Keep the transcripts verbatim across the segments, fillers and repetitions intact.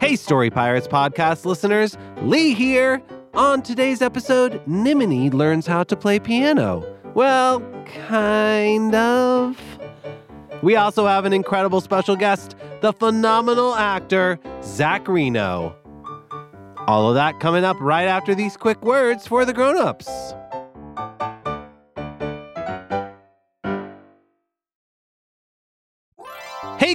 Hey, Story Pirates podcast listeners, Lee here. On today's episode, Nimini learns how to play piano. Well, kind of. We also have an incredible special guest, the phenomenal actor, Zach Reno. All of that coming up right after these quick words for the grown-ups. Hey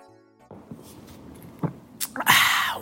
Ah,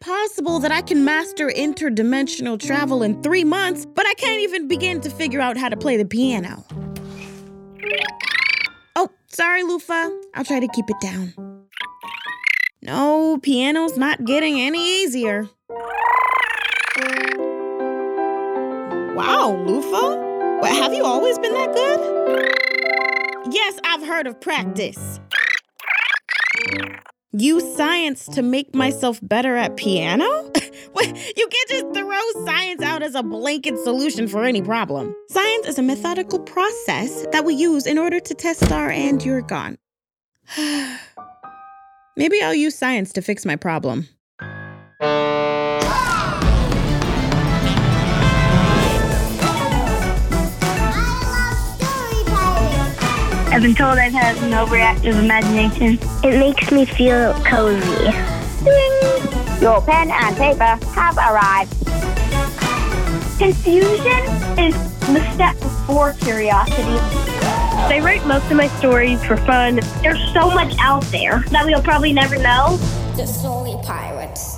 Possible that I can master interdimensional travel in three months, but I can't even begin to figure out how to play the piano. Oh, sorry, Lufa. I'll try to keep it down. No, piano's not getting any easier. Wow, Lufa. What, have you always been that good? Yes, I've heard of practice. Use science to make myself better at piano? You can't just throw science out as a blanket solution for any problem. Science is a methodical process that we use in order to test our and you're gone. Maybe I'll use science to fix my problem. I've been told I've had an overactive imagination. It makes me feel cozy. Ding! Your pen and paper have arrived. Confusion is the step before curiosity. I write most of my stories for fun. There's so much out there that we'll probably never know. The Story Pirates.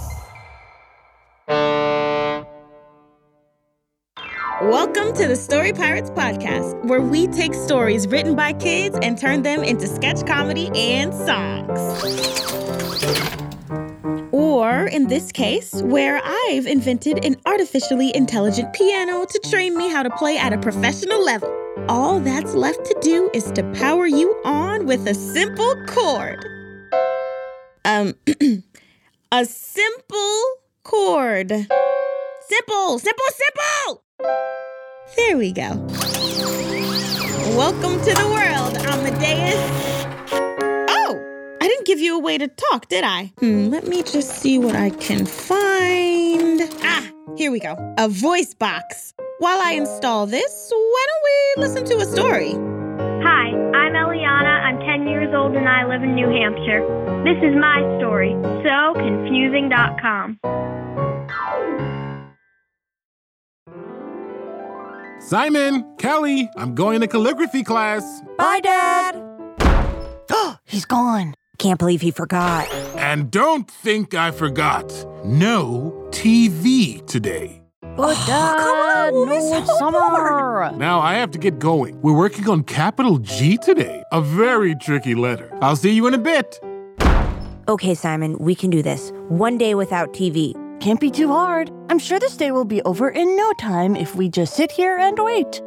Welcome to the Story Pirates podcast, where we take stories written by kids and turn them into sketch comedy and songs. Or, in this case, where I've invented an artificially intelligent piano to train me how to play at a professional level. All that's left to do is to power you on with a simple chord. Um, a simple chord. Simple, simple, simple! There we go. Welcome to the world, Amadeus. Oh, I didn't give you a way to talk, did I? Hmm, let me just see what I can find. Ah, here we go. A voice box. While I install this, why don't we listen to a story? Hi, I'm Eliana. I'm ten years old and I live in New Hampshire. This is my story, so confusing dot com. Simon, Kelly, I'm going to calligraphy class. Bye, Dad. He's gone. Can't believe he forgot. And don't think I forgot. No T V today. But Dad, come on, no so summer. Now I have to get going. We're working on capital G today. A very tricky letter. I'll see you in a bit. Okay, Simon, we can do this. One day without T V. Can't be too hard. I'm sure this day will be over in no time if we just sit here and wait.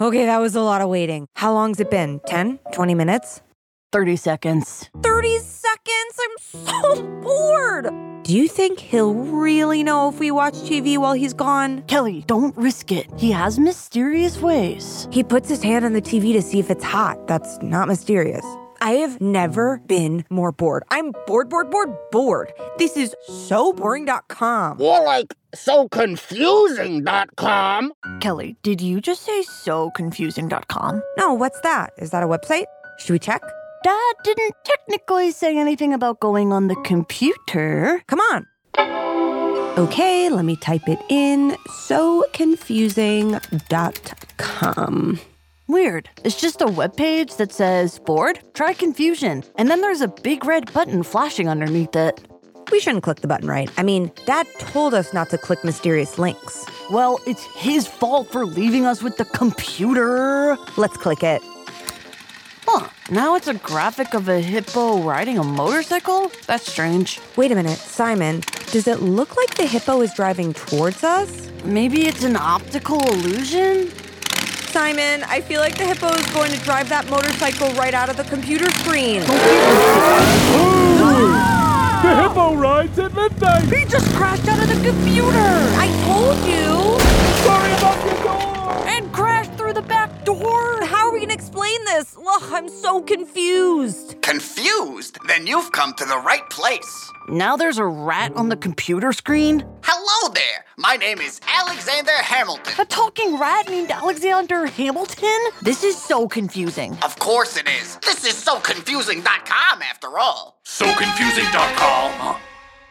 Okay, that was a lot of waiting. How long's it been? ten? twenty minutes? thirty seconds. thirty seconds? I'm so bored! Do you think he'll really know if we watch T V while he's gone? Kelly, don't risk it. He has mysterious ways. He puts his hand on the T V to see if it's hot. That's not mysterious. I have never been more bored. I'm bored, bored, bored, bored. This is so boring dot com. More like so confusing dot com. Kelly, did you just say so confusing dot com? No, what's that? Is that a website? Should we check? Dad didn't technically say anything about going on the computer. Come on. Okay, let me type it in. so confusing dot com. Weird. It's just a webpage that says, bored? Try confusion. And then there's a big red button flashing underneath it. We shouldn't click the button, right? I mean, Dad told us not to click mysterious links. Well, it's his fault for leaving us with the computer. Let's click it. Huh. Now it's a graphic of a hippo riding a motorcycle? That's strange. Wait a minute, Simon. Does it look like the hippo is driving towards us? Maybe it's an optical illusion? Simon, I feel like the hippo is going to drive that motorcycle right out of the computer screen. Ah! The hippo rides at midnight. He just crashed out of the computer. I told you. Sorry about your door. And crashed through the back door. How are we going to explain this? Ugh, I'm so confused. Confused? Then you've come to the right place. Now there's a rat on the computer screen? Hello there. My name is Alexander Hamilton. A talking rat named Alexander Hamilton? This is so confusing. Of course it is. This is so confusing dot com after all. so confusing dot com.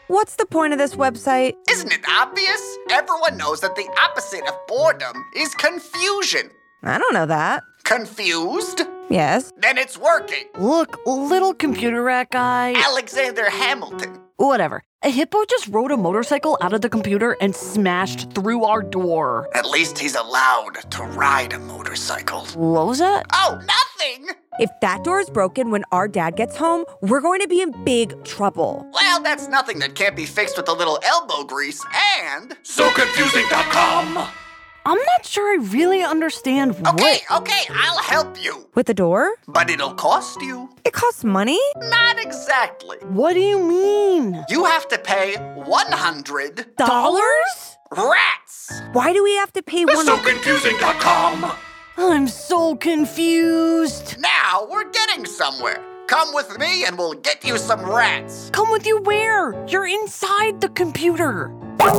What's the point of this website? Isn't it obvious? Everyone knows that the opposite of boredom is confusion. I don't know that. Confused? Yes. Then it's working. Look, little computer rat guy. Alexander Hamilton. Whatever. A hippo just rode a motorcycle out of the computer and smashed through our door. At least he's allowed to ride a motorcycle. What was that? Oh, nothing! If that door is broken when our dad gets home, we're going to be in big trouble. Well, that's nothing that can't be fixed with a little elbow grease and... so confusing dot com! I'm not sure I really understand what... Okay, okay, I'll help you. With the door? But it'll cost you. It costs money? Not exactly. What do you mean? You have to pay one hundred dollars? Rats! Why do we have to pay one hundred dollars? so confusing dot com! I'm so confused. Now we're getting somewhere. Come with me and we'll get you some rats. Come with you where? You're inside the computer.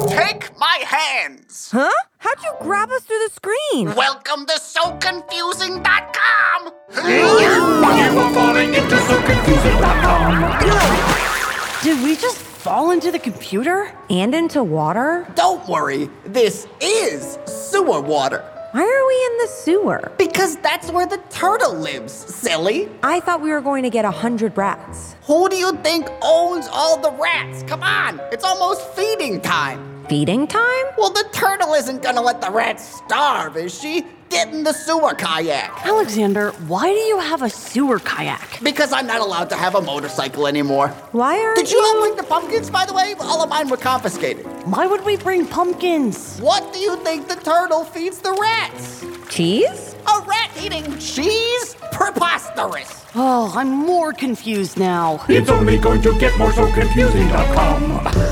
Take my hands. Huh? How'd you grab us through the screen? Welcome to so confusing dot com. You were falling into so confusing dot com. Did we just fall into the computer? And into water? Don't worry. This is sewer water. Why are we in the sewer? Because that's where the turtle lives, silly. I thought we were going to get a hundred rats. Who do you think owns all the rats? Come on, it's almost feeding time. Feeding time? Well, the turtle isn't gonna let the rats starve, is she? Get in the sewer kayak. Alexander, why do you have a sewer kayak? Because I'm not allowed to have a motorcycle anymore. Why are Did you, you all bring the pumpkins, by the way? All of mine were confiscated. Why would we bring pumpkins? What do you think the turtle feeds the rats? Cheese? A rat eating cheese? Preposterous. Oh, I'm more confused now. It's only going to get more so confusing dot com.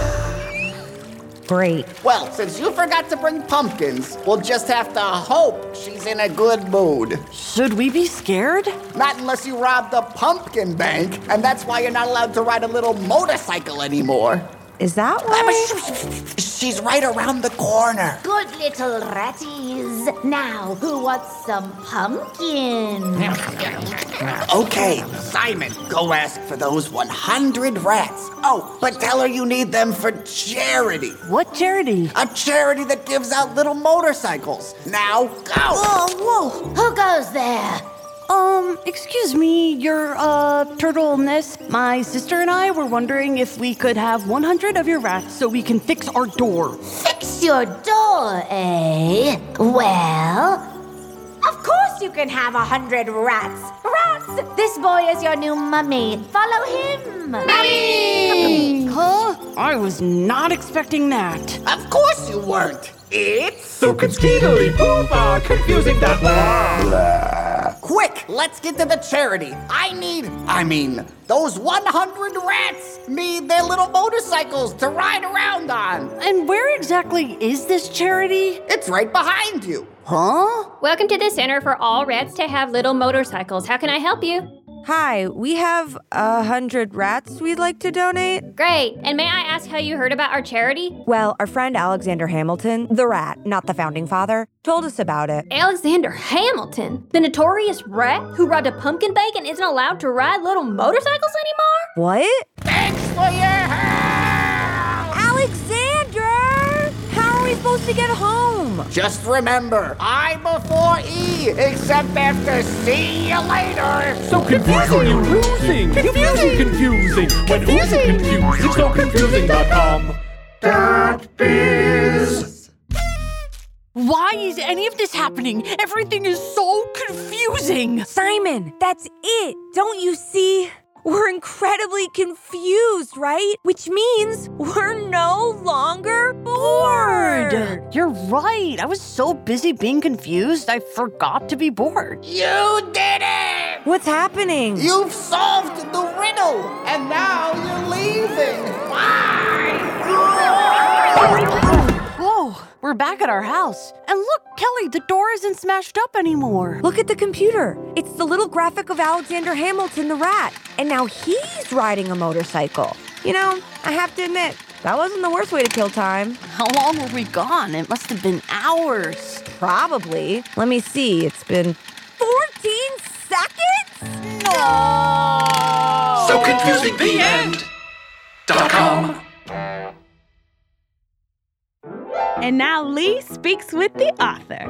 Great. Well, since you forgot to bring pumpkins, we'll just have to hope she's in a good mood. Should we be scared? Not unless you robbed the pumpkin bank, and that's why you're not allowed to ride a little motorcycle anymore. Is that why? She's right around the corner. Good little ratties. Now, who wants some pumpkin? Okay, Simon, go ask for those one hundred rats. Oh, but tell her you need them for charity. What charity? A charity that gives out little motorcycles. Now, go. Oh, whoa. Who goes there? Um, excuse me, your, uh, turtleness. My sister and I were wondering if we could have one hundred of your rats so we can fix our door. Fix your door, eh? Well, of course you can have one hundred rats. Rats! This boy is your new mummy. Follow him. Mummy! Huh? I was not expecting that. Of course you weren't. It's SoConfusing.com. Quick, let's get to the charity. I need, I mean, those one hundred rats need their little motorcycles to ride around on. And where exactly is this charity? It's right behind you. Huh? Welcome to the Center for All Rats to Have Little Motorcycles. How can I help you? Hi, we have a hundred rats we'd like to donate. Great. And may I ask how you heard about our charity? Well, our friend Alexander Hamilton, the rat, not the founding father, told us about it. Alexander Hamilton? The notorious rat who robbed a pumpkin bake and isn't allowed to ride little motorcycles anymore? What? Thanks for your help! Alexander! How are we supposed to get home? Just remember, I before E, except after see you later. So confusing and losing. Confusing, confusing. When who's confused, it's so confusing dot com. That is. Why is any of this happening? Everything is so confusing. Simon, that's it. Don't you see? We're incredibly confused, right? Which means we're no longer bored. You're right. I was so busy being confused, I forgot to be bored. You did it! What's happening? You've solved the riddle, and now you're leaving. Bye! Whoa, we're back at our house. And look, Kelly, the door isn't smashed up anymore. Look at the computer. It's the little graphic of Alexander Hamilton, the rat. And now he's riding a motorcycle. You know, I have to admit, that wasn't the worst way to kill time. How long were we gone? It must have been hours. Probably. Let me see. It's been fourteen seconds? No! So confusing the end. Dot com. And now Lee speaks with the author.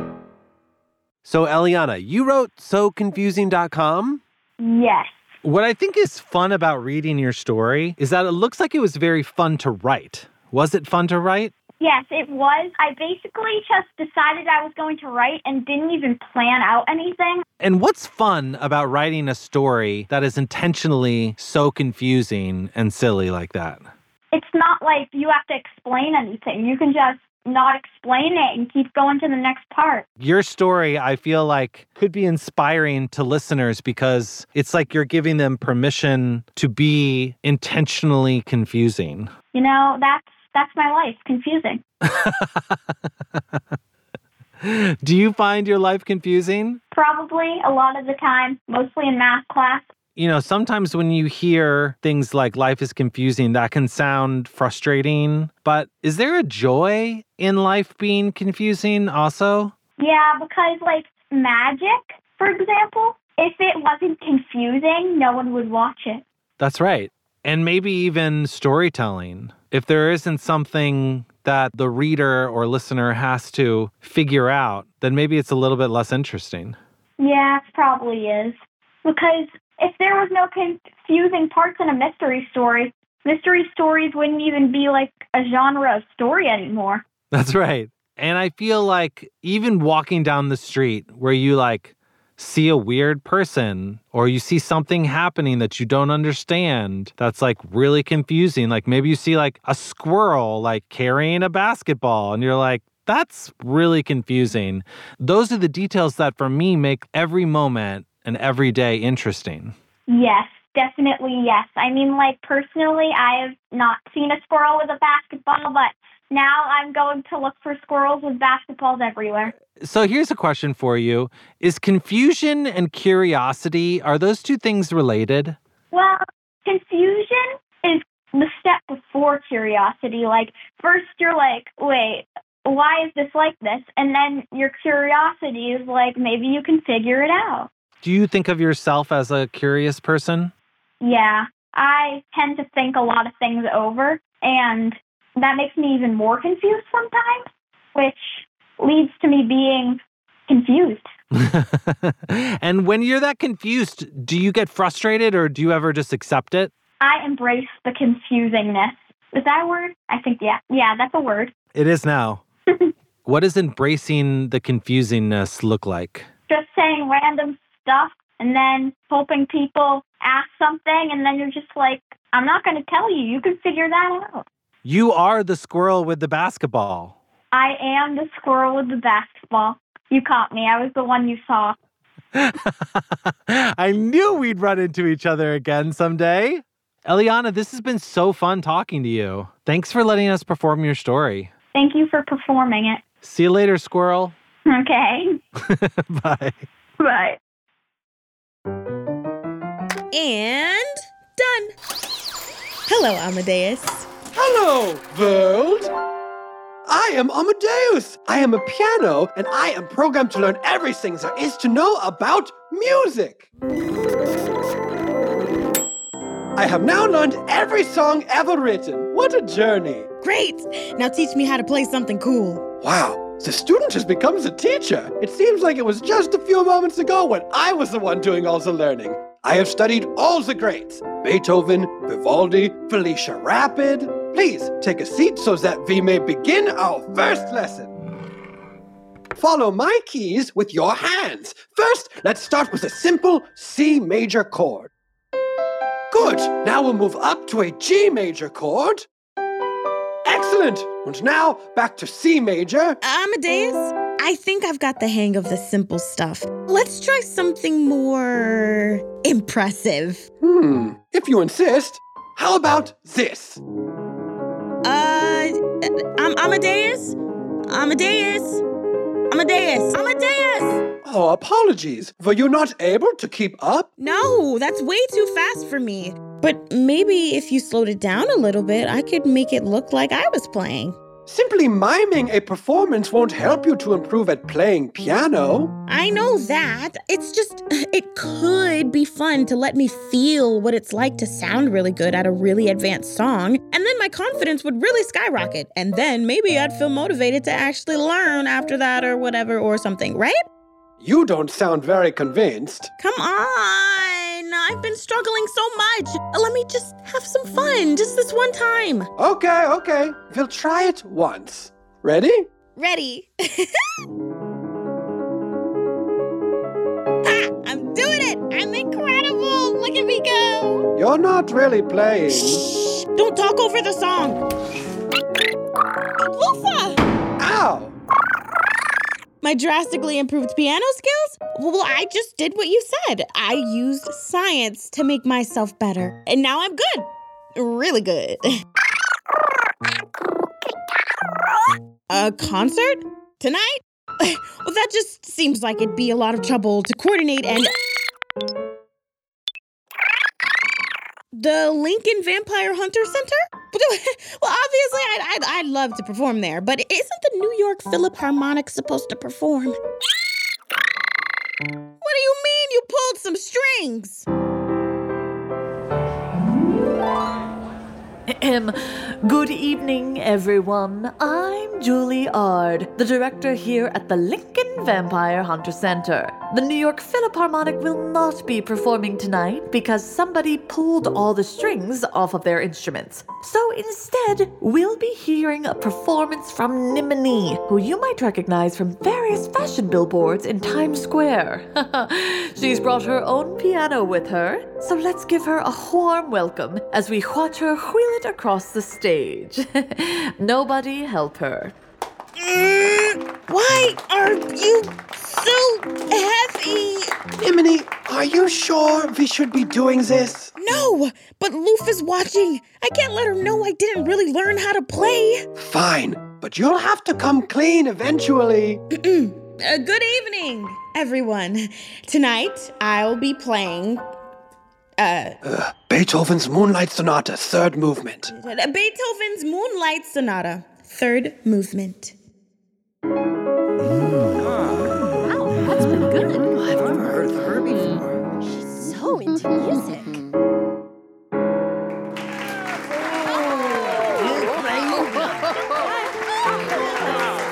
So, Eliana, you wrote so confusing dot com? Yes. What I think is fun about reading your story is that it looks like it was very fun to write. Was it fun to write? Yes, it was. I basically just decided I was going to write and didn't even plan out anything. And what's fun about writing a story that is intentionally so confusing and silly like that? It's not like you have to explain anything. You can just not explain it and keep going to the next part. Your story, I feel like, could be inspiring to listeners because it's like you're giving them permission to be intentionally confusing. You know, that's that's my life, confusing. Do you find your life confusing? Probably a lot of the time, mostly in math class. You know, sometimes when you hear things like life is confusing, that can sound frustrating. But is there a joy in life being confusing also? Yeah, because like magic, for example, if it wasn't confusing, no one would watch it. That's right. And maybe even storytelling. If there isn't something that the reader or listener has to figure out, then maybe it's a little bit less interesting. Yeah, it probably is. Because if there was no confusing parts in a mystery story, mystery stories wouldn't even be like a genre of story anymore. That's right. And I feel like even walking down the street where you like see a weird person or you see something happening that you don't understand, that's like really confusing. Like maybe you see like a squirrel like carrying a basketball and you're like, that's really confusing. Those are the details that for me make every moment and every day interesting. Yes, definitely yes. I mean, like, personally, I have not seen a squirrel with a basketball, but now I'm going to look for squirrels with basketballs everywhere. So here's a question for you. Is confusion and curiosity, are those two things related? Well, confusion is the step before curiosity. Like, first you're like, wait, why is this like this? And then your curiosity is like, maybe you can figure it out. Do you think of yourself as a curious person? Yeah, I tend to think a lot of things over, and that makes me even more confused sometimes, which leads to me being confused. And when you're that confused, do you get frustrated or do you ever just accept it? I embrace the confusingness. Is that a word? I think, yeah. Yeah, that's a word. It is now. What does embracing the confusingness look like? Just saying random stuff and then hoping people ask something, and then you're just like, I'm not going to tell you. You can figure that out. You are the squirrel with the basketball. I am the squirrel with the basketball. You caught me. I was the one you saw. I knew we'd run into each other again someday. Eliana, this has been so fun talking to you. Thanks for letting us perform your story. Thank you for performing it. See you later, squirrel. Okay. Bye. Bye. And done. Hello, Amadeus. Hello, world. I am Amadeus. I am a piano, and I am programmed to learn everything there is to know about music. I have now learned every song ever written. What a journey. Great. Now teach me how to play something cool. Wow. The student just becomes a teacher. It seems like it was just a few moments ago when I was the one doing all the learning. I have studied all the greats. Beethoven, Vivaldi, Felicia Rapid. Please take a seat so that we may begin our first lesson. Follow my keys with your hands. First, let's start with a simple C major chord. Good. Now we'll move up to a G major chord. Excellent! And now, back to C major. Amadeus, I think I've got the hang of the simple stuff. Let's try something more impressive. Hmm, if you insist, how about this? Uh, I'm Amadeus? Amadeus? Amadeus! Amadeus! Oh, apologies. Were you not able to keep up? No, that's way too fast for me. But maybe if you slowed it down a little bit, I could make it look like I was playing. Simply miming a performance won't help you to improve at playing piano. I know that. It's just, it could be fun to let me feel what it's like to sound really good at a really advanced song. And then my confidence would really skyrocket. And then maybe I'd feel motivated to actually learn after that or whatever or something, right? You don't sound very convinced. Come on. I've been struggling so much. Let me just have some fun, just this one time. Okay, okay. We'll try it once. Ready? Ready. Ha! I'm doing it! I'm incredible! Look at me go! You're not really playing. Shh! Don't talk over the song. Lufa! Ow! My drastically improved piano skills? Well, I just did what you said. I used science to make myself better. And now I'm good. Really good. A concert? Tonight? Well, that just seems like it'd be a lot of trouble to coordinate and... The Lincoln Vampire Hunter Center? Well, obviously, I'd, I'd, I'd love to perform there, but isn't the New York Philharmonic supposed to perform? What do you mean you pulled some strings? Ahem. Good evening, everyone. I'm Julie Ard, the director here at the Lincoln Vampire Hunter Center. The New York Philharmonic will not be performing tonight because somebody pulled all the strings off of their instruments. So instead, we'll be hearing a performance from Nimini, who you might recognize from various fashion billboards in Times Square. She's brought her own piano with her, so let's give her a warm welcome as we watch her wheel it across the stage. Nobody help her. Mm, why are you so heavy? Nimini, are you sure we should be doing this? No, but Loof is watching. I can't let her know I didn't really learn how to play. Fine, but you'll have to come clean eventually. Uh, good evening, everyone. Tonight, I'll be playing... Uh, uh, Beethoven's Moonlight Sonata, third movement. Beethoven's Moonlight Sonata, third movement. Mm. Wow, that's been good. I've never heard her before. She's so into music.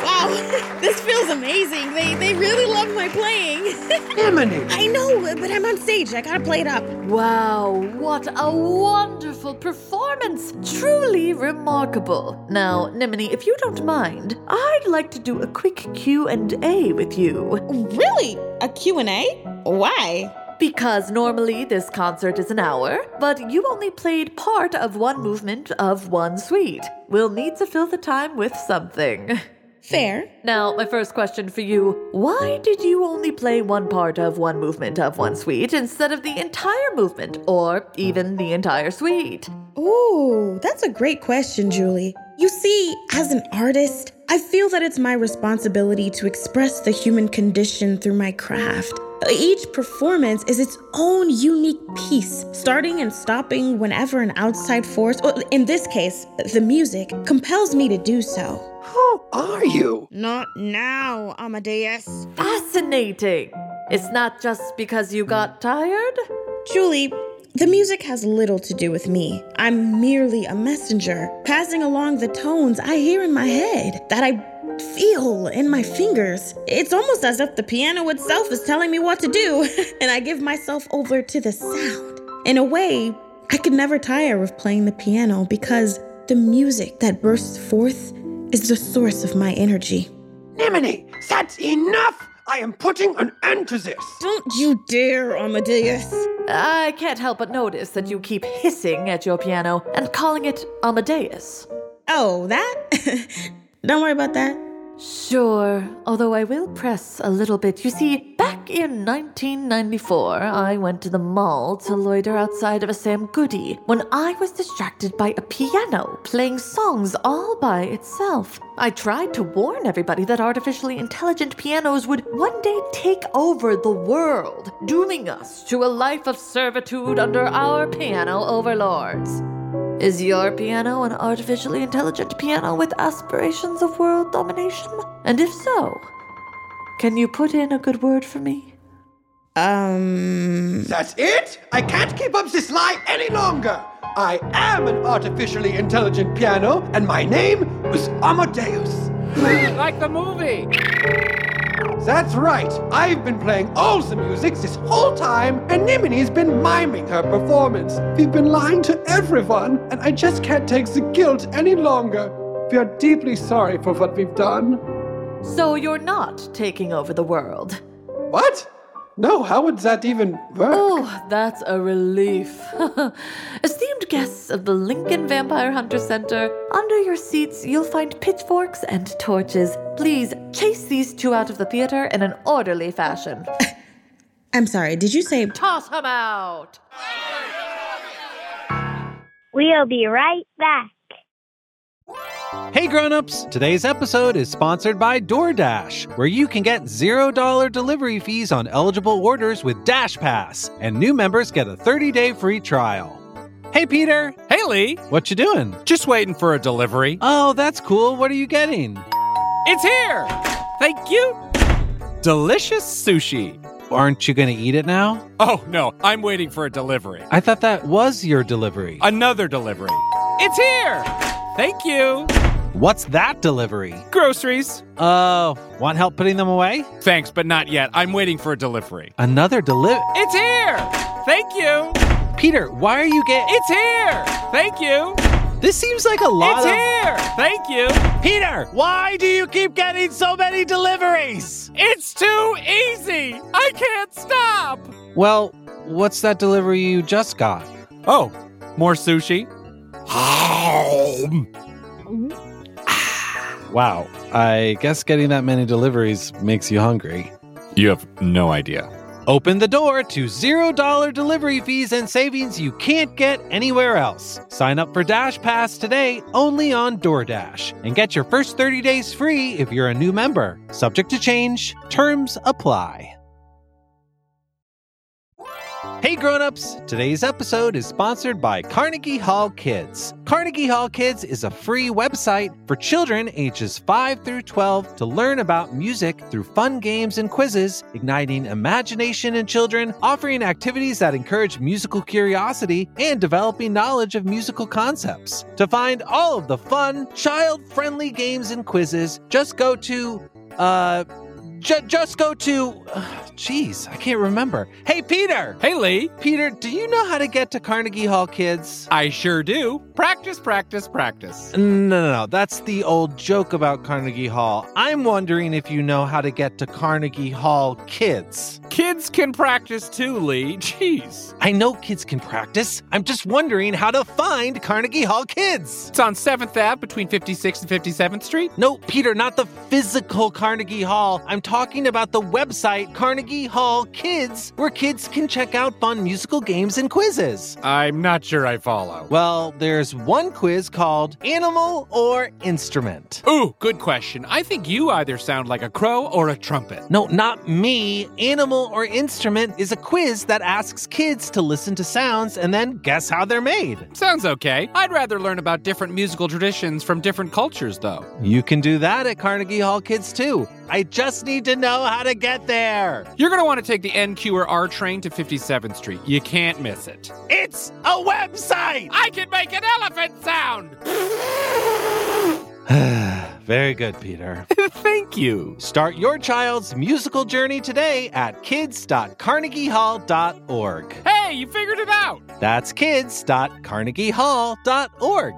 Wow, this feels amazing. They they really love my playing. Eminem. I know, but I'm on stage. I gotta play it up. Wow, what a wonderful performance. Truly remarkable. Now, Nimini, if you don't mind, I'd like to do a quick Q and A with you. Really? A Q and A? Why? Because normally this concert is an hour, but you only played part of one movement of one suite. We'll need to fill the time with something. Fair. Now, my first question for you, why did you only play one part of one movement of one suite instead of the entire movement, or even the entire suite? Ooh, that's a great question, Julie. You see, as an artist, I feel that it's my responsibility to express the human condition through my craft. Each performance is its own unique piece, starting and stopping whenever an outside force, or in this case, the music, compels me to do so. Who are you? Not now, Amadeus. Fascinating. It's not just because you got tired? Julie, the music has little to do with me. I'm merely a messenger, passing along the tones I hear in my head that I feel in my fingers. It's almost as if the piano itself is telling me what to do, and I give myself over to the sound. In a way, I could never tire of playing the piano because the music that bursts forth is the source of my energy. Nimini, that's enough! I am putting an end to this! Don't you dare, Amadeus! I can't help but notice that you keep hissing at your piano and calling it Amadeus. Oh, that? Don't worry about that. Sure, although I will press a little bit. You see, back in nineteen ninety-four, I went to the mall to loiter outside of a Sam Goody when I was distracted by a piano playing songs all by itself. I tried to warn everybody that artificially intelligent pianos would one day take over the world, dooming us to a life of servitude under our piano overlords. Is your piano an artificially intelligent piano with aspirations of world domination? And if so, can you put in a good word for me? Um... That's it? I can't keep up this lie any longer! I am an artificially intelligent piano, and my name is Amadeus. Like the movie! That's right. I've been playing all the music this whole time, and Nimini's been miming her performance. We've been lying to everyone, and I just can't take the guilt any longer. We are deeply sorry for what we've done. So you're not taking over the world? What? No, how would that even work? Oh, that's a relief. Esteemed guests of the Lincoln Vampire Hunter Center, under your seats you'll find pitchforks and torches. Please chase these two out of the theater in an orderly fashion. I'm sorry, did you say... Toss them out! We'll be right back. Hey grown-ups! Today's episode is sponsored by DoorDash, where you can get zero dollars delivery fees on eligible orders with Dash Pass, and new members get a thirty-day free trial. Hey Peter! Haley! What you doing? Just waiting for a delivery. Oh, that's cool. What are you getting? It's here! Thank you! Delicious sushi. Aren't you going to eat it now? Oh, no. I'm waiting for a delivery. I thought that was your delivery. Another delivery. It's here! Thank you! What's that delivery? Groceries. Oh, uh, want help putting them away? Thanks, but not yet. I'm waiting for a delivery. Another delivery? It's here! Thank you! Peter, why are you getting... It's here! Thank you! This seems like a lot it's of... It's here! Thank you! Peter, why do you keep getting so many deliveries? It's too easy! I can't stop! Well, what's that delivery you just got? Oh, more sushi? Wow, I guess getting that many deliveries makes you hungry. You have no idea. Open the door to zero dollars delivery fees and savings you can't get anywhere else. Sign up for Dash Pass today only on DoorDash and get your first thirty days free if you're a new member. Subject to change. Terms apply. Hey grown-ups! Today's episode is sponsored by Carnegie Hall Kids. Carnegie Hall Kids is a free website for children ages five through twelve to learn about music through fun games and quizzes, igniting imagination in children, offering activities that encourage musical curiosity, and developing knowledge of musical concepts. To find all of the fun, child-friendly games and quizzes, just go to, uh... J- just go to... Jeez, uh, I can't remember. Hey, Peter! Hey, Lee! Peter, do you know how to get to Carnegie Hall Kids? I sure do. Practice, practice, practice. No, no, no. That's the old joke about Carnegie Hall. I'm wondering if you know how to get to Carnegie Hall Kids. Kids can practice too, Lee. Jeez. I know kids can practice. I'm just wondering how to find Carnegie Hall Kids. It's on seventh avenue between fifty-sixth and fifty-seventh street. No, Peter, not the physical Carnegie Hall. I'm talking about the website Carnegie Hall Kids, where kids can check out fun musical games and quizzes. I'm not sure I follow. Well, there's one quiz called Animal or Instrument. Ooh, good question. I think you either sound like a crow or a trumpet. No, not me. Animal or Instrument is a quiz that asks kids to listen to sounds and then guess how they're made. Sounds okay. I'd rather learn about different musical traditions from different cultures, though. You can do that at Carnegie Hall Kids, too. I just need to know how to get there. You're going to want to take the N Q or R train to fifty-seventh street. You can't miss it. It's a website! I can make an elephant sound! Very good, Peter. Thank you. Start your child's musical journey today at kids dot carnegie hall dot org. Hey, you figured it out. That's kids dot carnegie hall dot org.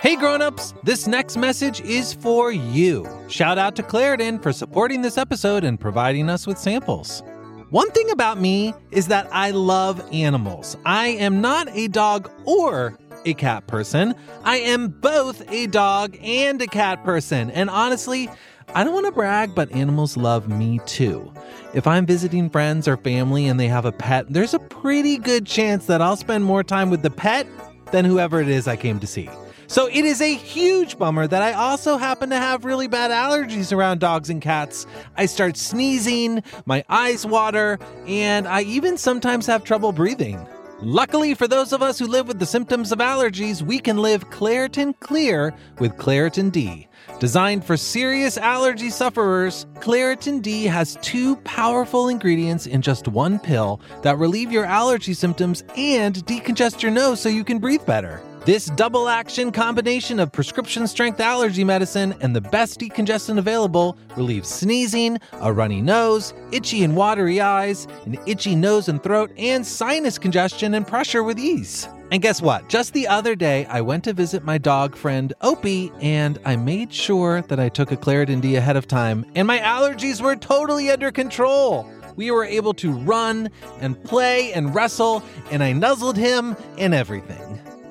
Hey grown-ups, this next message is for you. Shout out to Claritin for supporting this episode and providing us with samples. One thing about me is that I love animals. I am not a dog or a cat person. I am both a dog and a cat person. And honestly, I don't want to brag, but animals love me too. If I'm visiting friends or family and they have a pet, there's a pretty good chance that I'll spend more time with the pet than whoever it is I came to see. So it is a huge bummer that I also happen to have really bad allergies around dogs and cats. I start sneezing, my eyes water, and I even sometimes have trouble breathing. Luckily for those of us who live with the symptoms of allergies, we can live Claritin Clear with Claritin-D. Designed for serious allergy sufferers, Claritin-D has two powerful ingredients in just one pill that relieve your allergy symptoms and decongest your nose so you can breathe better. This double-action combination of prescription-strength allergy medicine and the best decongestant available relieves sneezing, a runny nose, itchy and watery eyes, an itchy nose and throat, and sinus congestion and pressure with ease. And guess what? Just the other day, I went to visit my dog friend, Opie, and I made sure that I took a Claritin-D ahead of time, and my allergies were totally under control. We were able to run and play and wrestle, and I nuzzled him and everything.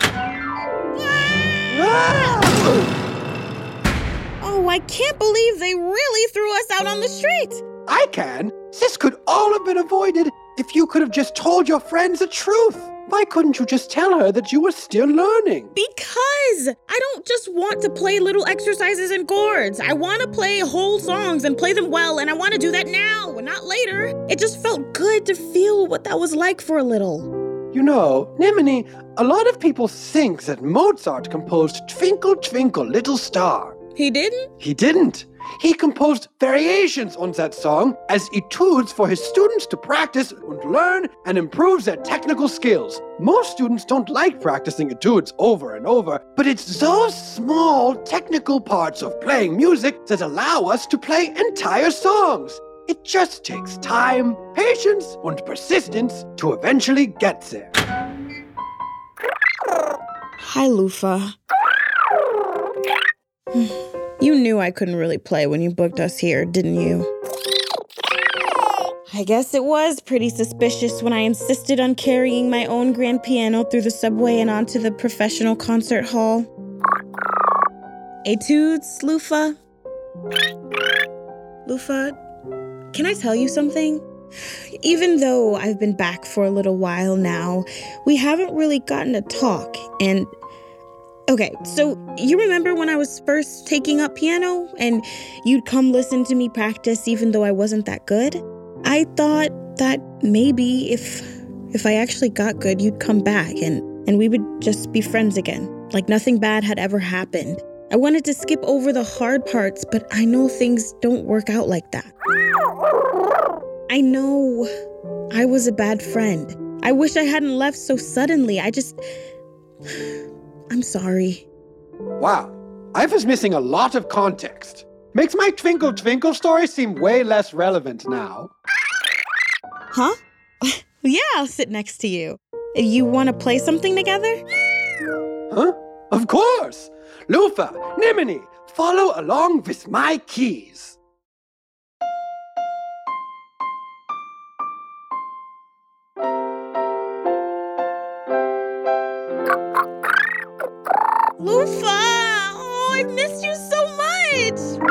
Ah! Oh, I can't believe they really threw us out on the street. I can. This could all have been avoided if you could have just told your friends the truth. Why couldn't you just tell her that you were still learning? Because I don't just want to play little exercises and chords. I want to play whole songs and play them well, and I want to do that now, and not later. It just felt good to feel what that was like for a little. You know, Nimini, a lot of people think that Mozart composed Twinkle Twinkle Little Star. He didn't? He didn't. He composed variations on that song as etudes for his students to practice and learn and improve their technical skills. Most students don't like practicing etudes over and over, but it's those small technical parts of playing music that allow us to play entire songs. It just takes time, patience, and persistence to eventually get there. Hi, Lufa. You knew I couldn't really play when you booked us here, didn't you? I guess it was pretty suspicious when I insisted on carrying my own grand piano through the subway and onto the professional concert hall. Etudes, Lufa? Lufa, can I tell you something? Even though I've been back for a little while now, we haven't really gotten to talk, and... Okay, so you remember when I was first taking up piano, and you'd come listen to me practice even though I wasn't that good? I thought that maybe if if I actually got good, you'd come back and, and we would just be friends again. Like nothing bad had ever happened. I wanted to skip over the hard parts, but I know things don't work out like that. I know I was a bad friend. I wish I hadn't left so suddenly. I just... I'm sorry. Wow, I was missing a lot of context. Makes my Twinkle Twinkle story seem way less relevant now. Huh? Yeah, I'll sit next to you. You want to play something together? Huh? Of course! Lufa, Nimini, follow along with my keys. Lufa! Oh, I missed you so much!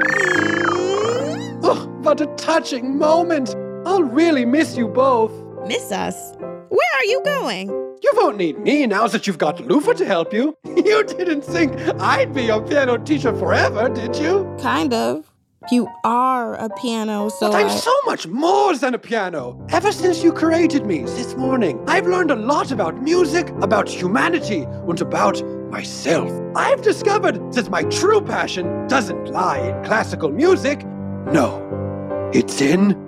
Oh, what a touching moment! I'll really miss you both. Miss us? Where are you going? You won't need me now that you've got Lufa to help you. You didn't think I'd be your piano teacher forever, did you? Kind of. You are a piano, so But I'm I... so much more than a piano. Ever since you created me this morning, I've learned a lot about music, about humanity, and about myself. I've discovered that my true passion doesn't lie in classical music. No, it's in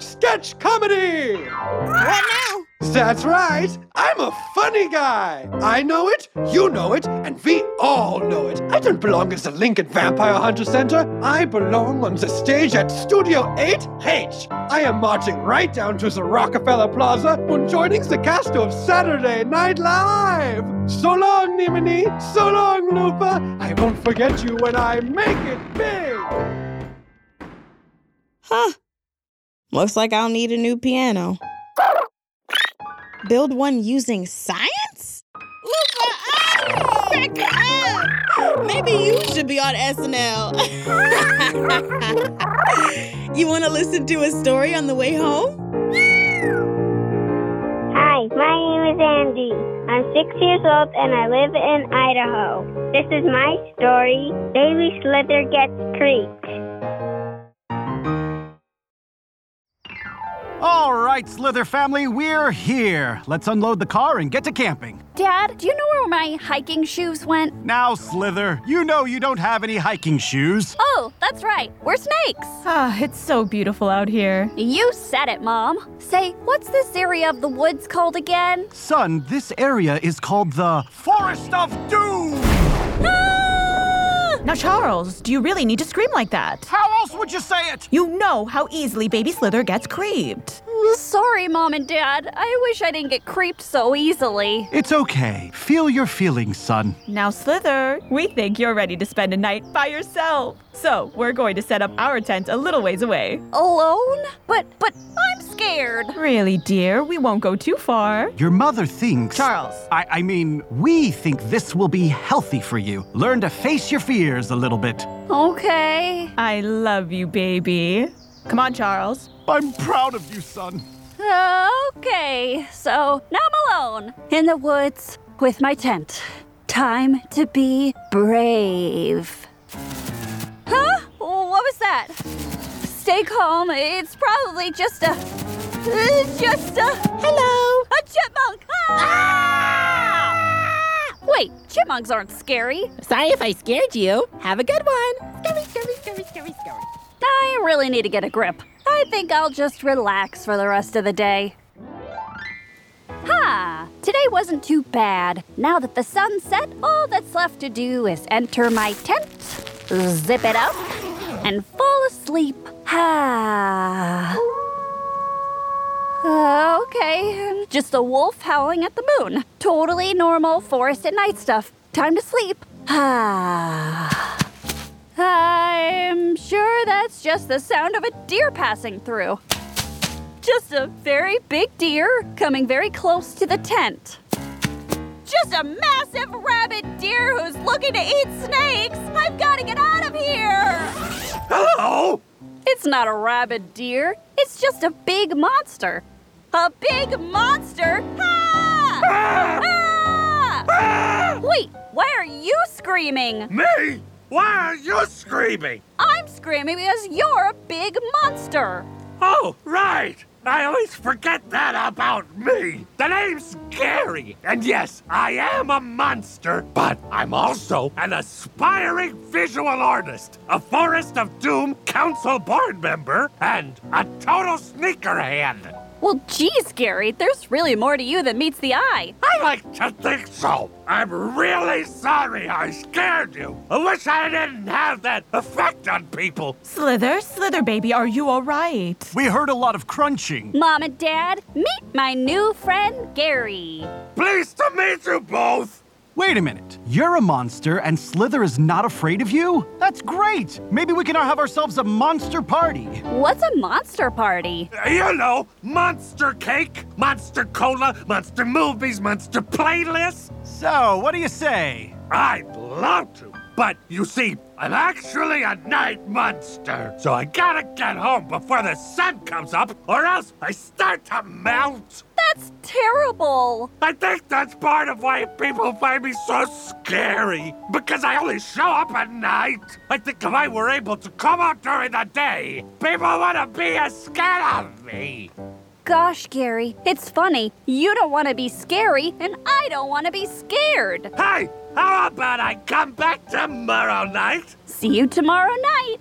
sketch comedy! What now? That's right! I'm a funny guy! I know it, you know it, and we all know it! I don't belong at the Lincoln Vampire Hunter Center! I belong on the stage at Studio eight H! I am marching right down to the Rockefeller Plaza and joining the cast of Saturday Night Live! So long, Nimini! So long, Lupa! I won't forget you when I make it big! Huh. Looks like I'll need a new piano. Build one using science? Lupa, oh, back up! Maybe you should be on S N L. You want to listen to a story on the way home? Hi, my name is Andy. I'm six years old and I live in Idaho. This is my story, Baby Slither Gets Creeped. All right, Slither family, we're here. Let's unload the car and get to camping. Dad, do you know where my hiking shoes went? Now, Slither, you know you don't have any hiking shoes. Oh, that's right. We're snakes. Ah, it's so beautiful out here. You said it, Mom. Say, what's this area of the woods called again? Son, this area is called the Forest of Doom. Ah! Now, Charles, do you really need to scream like that? How else would you say it? You know how easily Baby Slither gets creeped. Sorry, Mom and Dad. I wish I didn't get creeped so easily. It's okay. Feel your feelings, son. Now, Slither, we think you're ready to spend a night by yourself. So, we're going to set up our tent a little ways away. Alone? But, but I'm scared. Really, dear, we won't go too far. Your mother thinks... Charles. I, I mean, we think this will be healthy for you. Learn to face your fears a little bit. Okay. I love you, baby. Come on, Charles. I'm proud of you, son. Okay, so now I'm alone in the woods with my tent. Time to be brave. Huh? What was that? Stay calm. It's probably just a... Just a... Hello. A chipmunk. Ah! Ah! Wait, chipmunks aren't scary. Sorry if I scared you. Have a good one. Scurry, scurry, scurry, scurry, scurry. I really need to get a grip. I think I'll just relax for the rest of the day. Ha! Today wasn't too bad. Now that the sun's set, all that's left to do is enter my tent, zip it up, and fall asleep. Ha! Uh, okay, just a wolf howling at the moon. Totally normal forest at night stuff. Time to sleep. Ha! I'm sure that's just the sound of a deer passing through. Just a very big deer coming very close to the tent. Just a massive rabid deer who's looking to eat snakes. I've got to get out of here. Hello? It's not a rabid deer. It's just a big monster. A big monster. Ah! Ah! Ah! Ah! Wait, why are you screaming? Me? Why are you screaming? I'm screaming because you're a big monster. Oh, right. I always forget that about me. The name's Gary. And yes, I am a monster, but I'm also an aspiring visual artist, a Forest of Doom council board member, and a total sneakerhead. Well, geez, Gary, there's really more to you than meets the eye. I like to think so. I'm really sorry I scared you. I wish I didn't have that effect on people. Slither, Slither, baby, are you all right? We heard a lot of crunching. Mom and Dad, meet my new friend, Gary. Pleased to meet you both. Wait a minute. You're a monster and Slither is not afraid of you? That's great. Maybe we can have ourselves a monster party. What's a monster party? You know, monster cake, monster cola, monster movies, monster playlists. So, what do you say? I'd love to, but you see, I'm actually a night monster. So I gotta get home before the sun comes up or else I start to melt. That's terrible. I think that's part of why people find me so scary, because I only show up at night. I think if I were able to come out during the day, people wouldn't be as scared of me. Gosh, Gary, it's funny. You don't want to be scary, and I don't want to be scared. Hey, how about I come back tomorrow night? See you tomorrow night.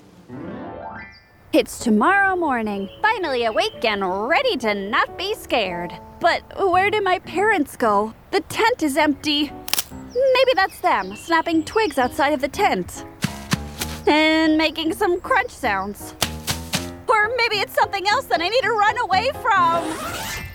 It's tomorrow morning, finally awake and ready to not be scared. But where did my parents go? The tent is empty. Maybe that's them snapping twigs outside of the tent and making some crunch sounds. Or maybe it's something else that I need to run away from.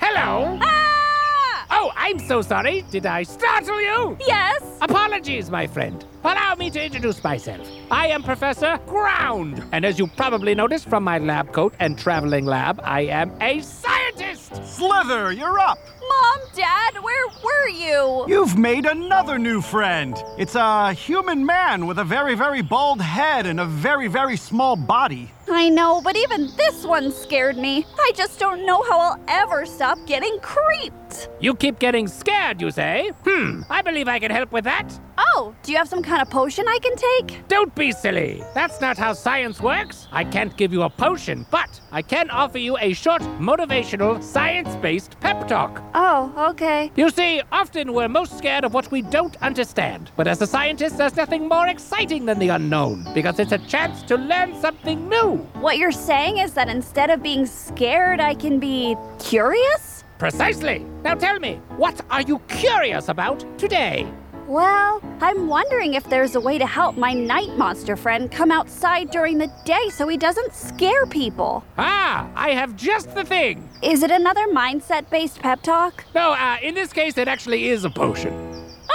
Hello. Ah! Oh, I'm so sorry. Did I startle you? Yes. Apologies, my friend. Allow me to introduce myself. I am Professor Ground. And as you probably noticed from my lab coat and traveling lab, I am a scientist. Slither, you're up. Mom, Dad, where were you? You've made another new friend. It's a human man with a very, very bald head and a very, very small body. I know, but even this one scared me. I just don't know how I'll ever stop getting creeped. You keep getting scared, you say? Hmm, I believe I can help with that. Oh, do you have some kind of potion I can take? Don't be silly. That's not how science works. I can't give you a potion, but I can offer you a short, motivational, science-based pep talk. Oh, okay. You see, often we're most scared of what we don't understand. But as a scientist, there's nothing more exciting than the unknown, because it's a chance to learn something new. What you're saying is that instead of being scared, I can be curious? Precisely. Now tell me, what are you curious about today? Well, I'm wondering if there's a way to help my night monster friend come outside during the day so he doesn't scare people. Ah, I have just the thing. Is it another mindset-based pep talk? No, uh, in this case, it actually is a potion.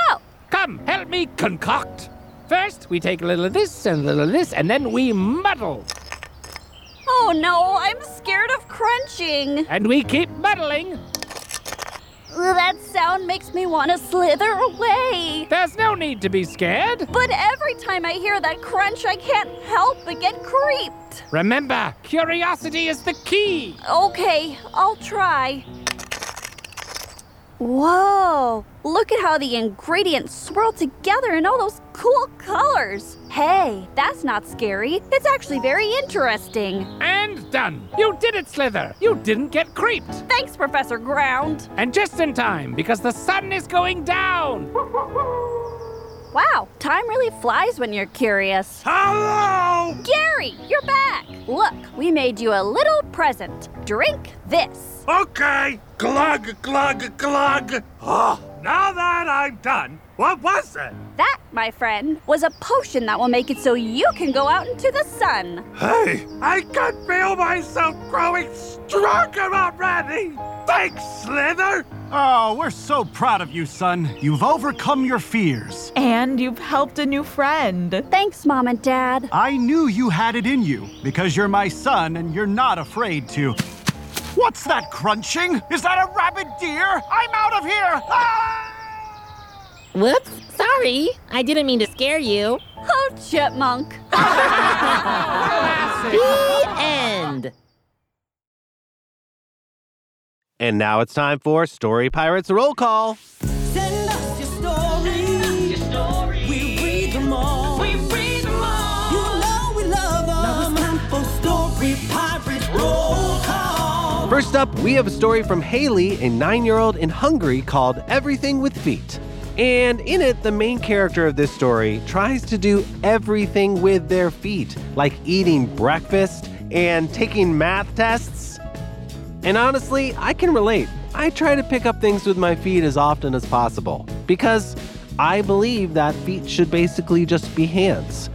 Oh. Come, help me concoct. First, we take a little of this and a little of this, and then we muddle. Oh, no, I'm scared of crunching. And we keep muddling. That sound makes me want to slither away. There's no need to be scared. But every time I hear that crunch, I can't help but get creeped. Remember, curiosity is the key. Okay, I'll try. Whoa, look at how the ingredients swirl together in all those cool colors. Hey, that's not scary. It's actually very interesting. And done. You did it, Slither. You didn't get creeped. Thanks, Professor Ground. And just in time, because the sun is going down. Wow, time really flies when you're curious. Hello! Gary, you're back. Look, we made you a little present. Drink this. Okay. Glug, glug, glug. Oh, now that I'm done, what was it? That, my friend, was a potion that will make it so you can go out into the sun. Hey, I can feel myself growing stronger already. Thanks, Slither. Oh, we're so proud of you, son. You've overcome your fears. And you've helped a new friend. Thanks, Mom and Dad. I knew you had it in you because you're my son and you're not afraid to What's that crunching? Is that a rabid deer? I'm out of here! Ah! Whoops, sorry. I didn't mean to scare you. Oh, chipmunk. The end. And now it's time for Story Pirates Roll Call. Send us your stories. Your stories. We read them all. We read them all. You know we love them. Now it's time for Story Pirates Roll Call. First up, we have a story from Haley, a nine-year-old in Hungary, called Everything with Feet. And in it, the main character of this story tries to do everything with their feet, like eating breakfast and taking math tests. And honestly, I can relate. I try to pick up things with my feet as often as possible because I believe that feet should basically just be hands.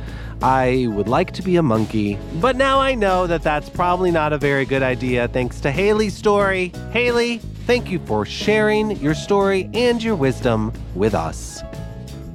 I would like to be a monkey, but now I know that that's probably not a very good idea thanks to Haley's story. Haley, thank you for sharing your story and your wisdom with us.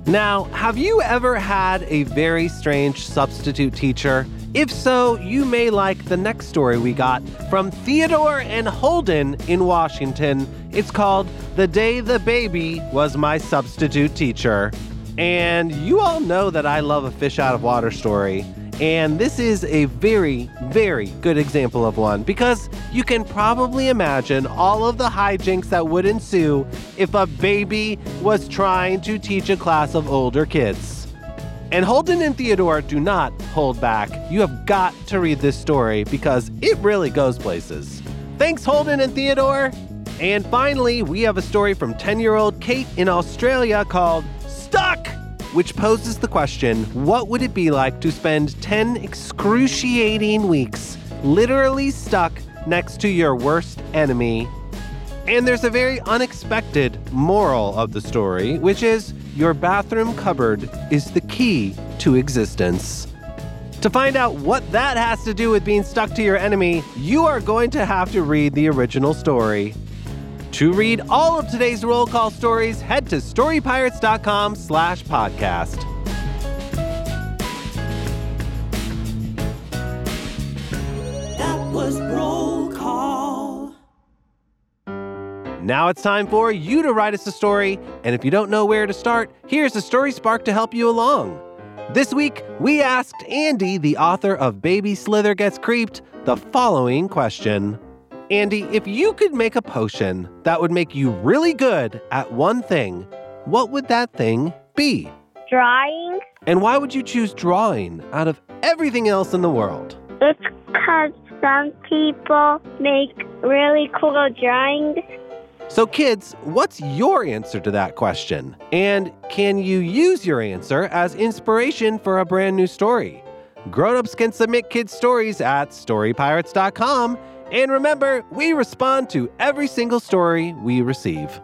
Now, have you ever had a very strange substitute teacher? If so, you may like the next story we got from Theodore and Holden in Washington. It's called The Day the Baby Was My Substitute Teacher. And you all know that I love a fish out of water story. And this is a very, very good example of one because you can probably imagine all of the hijinks that would ensue if a baby was trying to teach a class of older kids. And Holden and Theodore do not hold back. You have got to read this story because it really goes places. Thanks, Holden and Theodore. And finally, we have a story from ten-year-old Kate in Australia called Stuck, which poses the question, what would it be like to spend ten excruciating weeks literally stuck next to your worst enemy? And there's a very unexpected moral of the story, which is your bathroom cupboard is the key to existence. To find out what that has to do with being stuck to your enemy, you are going to have to read the original story. To read all of today's Roll Call stories, head to storypirates.com slash podcast. That was Roll Call. Now it's time for you to write us a story. And if you don't know where to start, here's a story spark to help you along. This week, we asked Andy, the author of Baby Slither Gets Creeped, the following question. Andy, if you could make a potion that would make you really good at one thing, what would that thing be? Drawing. And why would you choose drawing out of everything else in the world? It's because some people make really cool drawings. So kids, what's your answer to that question? And can you use your answer as inspiration for a brand new story? Grown-ups can submit kids' stories at story pirates dot com. And remember, we respond to every single story we receive.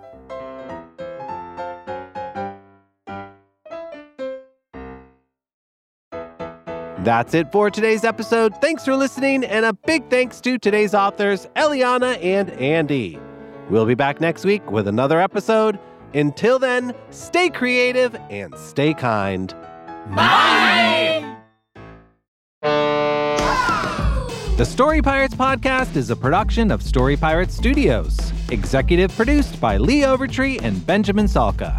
That's it for today's episode. Thanks for listening, and a big thanks to today's authors, Eliana and Andy. We'll be back next week with another episode. Until then, stay creative and stay kind. Bye! The Story Pirates podcast is a production of Story Pirates Studios, executive produced by Lee Overtree and Benjamin Salka.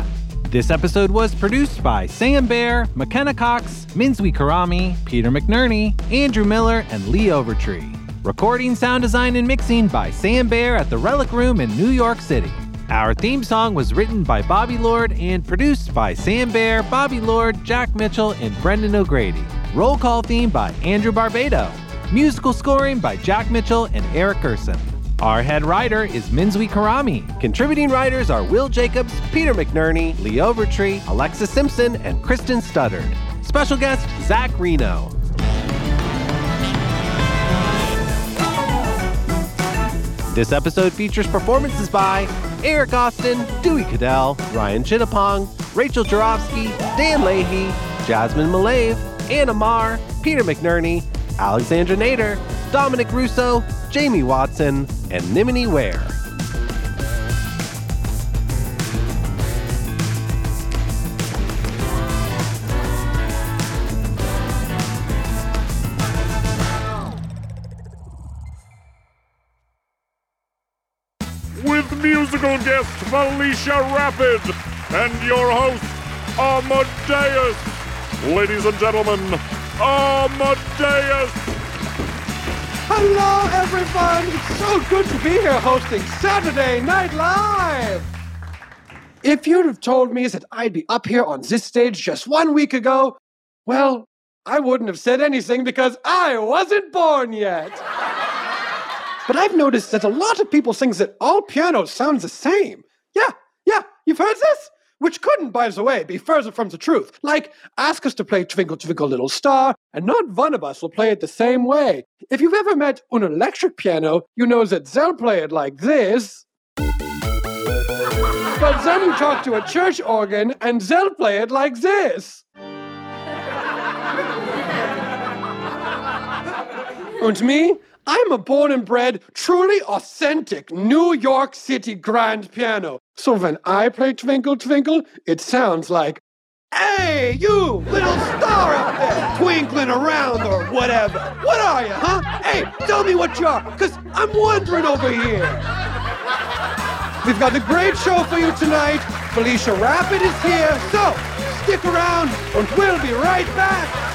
This episode was produced by Sam Baer, McKenna Cox, Minzwi Karami, Peter McNerney, Andrew Miller, and Lee Overtree. Recording, sound design, and mixing by Sam Baer at the Relic Room in New York City. Our theme song was written by Bobby Lord and produced by Sam Baer, Bobby Lord, Jack Mitchell, and Brendan O'Grady. Roll Call theme by Andrew Barbado. Musical scoring by Jack Mitchell and Eric Gerson. Our head writer is Minzwi Karami. Contributing writers are Will Jacobs, Peter McNerney, Lee Overtree, Alexa Simpson, and Kristen Studdard. Special guest, Zach Reno. This episode features performances by Eric Austin, Dewey Cadell, Ryan Chittapong, Rachel Jarofsky, Dan Leahy, Jasmine Malave, Anna Marr, Peter McNerney, Alexandra Nader, Dominic Russo, Jamie Watson, and Nimini Ware. musical guest Felicia Rapid and your host Amadeus. Ladies and gentlemen, Amadeus. Hello everyone, it's so good to be here hosting Saturday Night Live. If you'd have told me that I'd be up here on this stage just one week ago, well, I wouldn't have said anything because I wasn't born yet. But I've noticed that a lot of people think that all pianos sound the same. Yeah, yeah, you've heard this? Which couldn't, by the way, be further from the truth. Like, ask us to play Twinkle Twinkle Little Star, and not one of us will play it the same way. If you've ever met an electric piano, you know that they'll play it like this. But then you talk to a church organ, and they'll play it like this. And me? I'm a born and bred, truly authentic New York City grand piano. So when I play Twinkle Twinkle, it sounds like, hey, you little star out there, twinkling around or whatever. What are you, huh? Hey, tell me what you are, because I'm wandering over here. We've got a great show for you tonight. Felicia Rapid is here, so stick around and we'll be right back.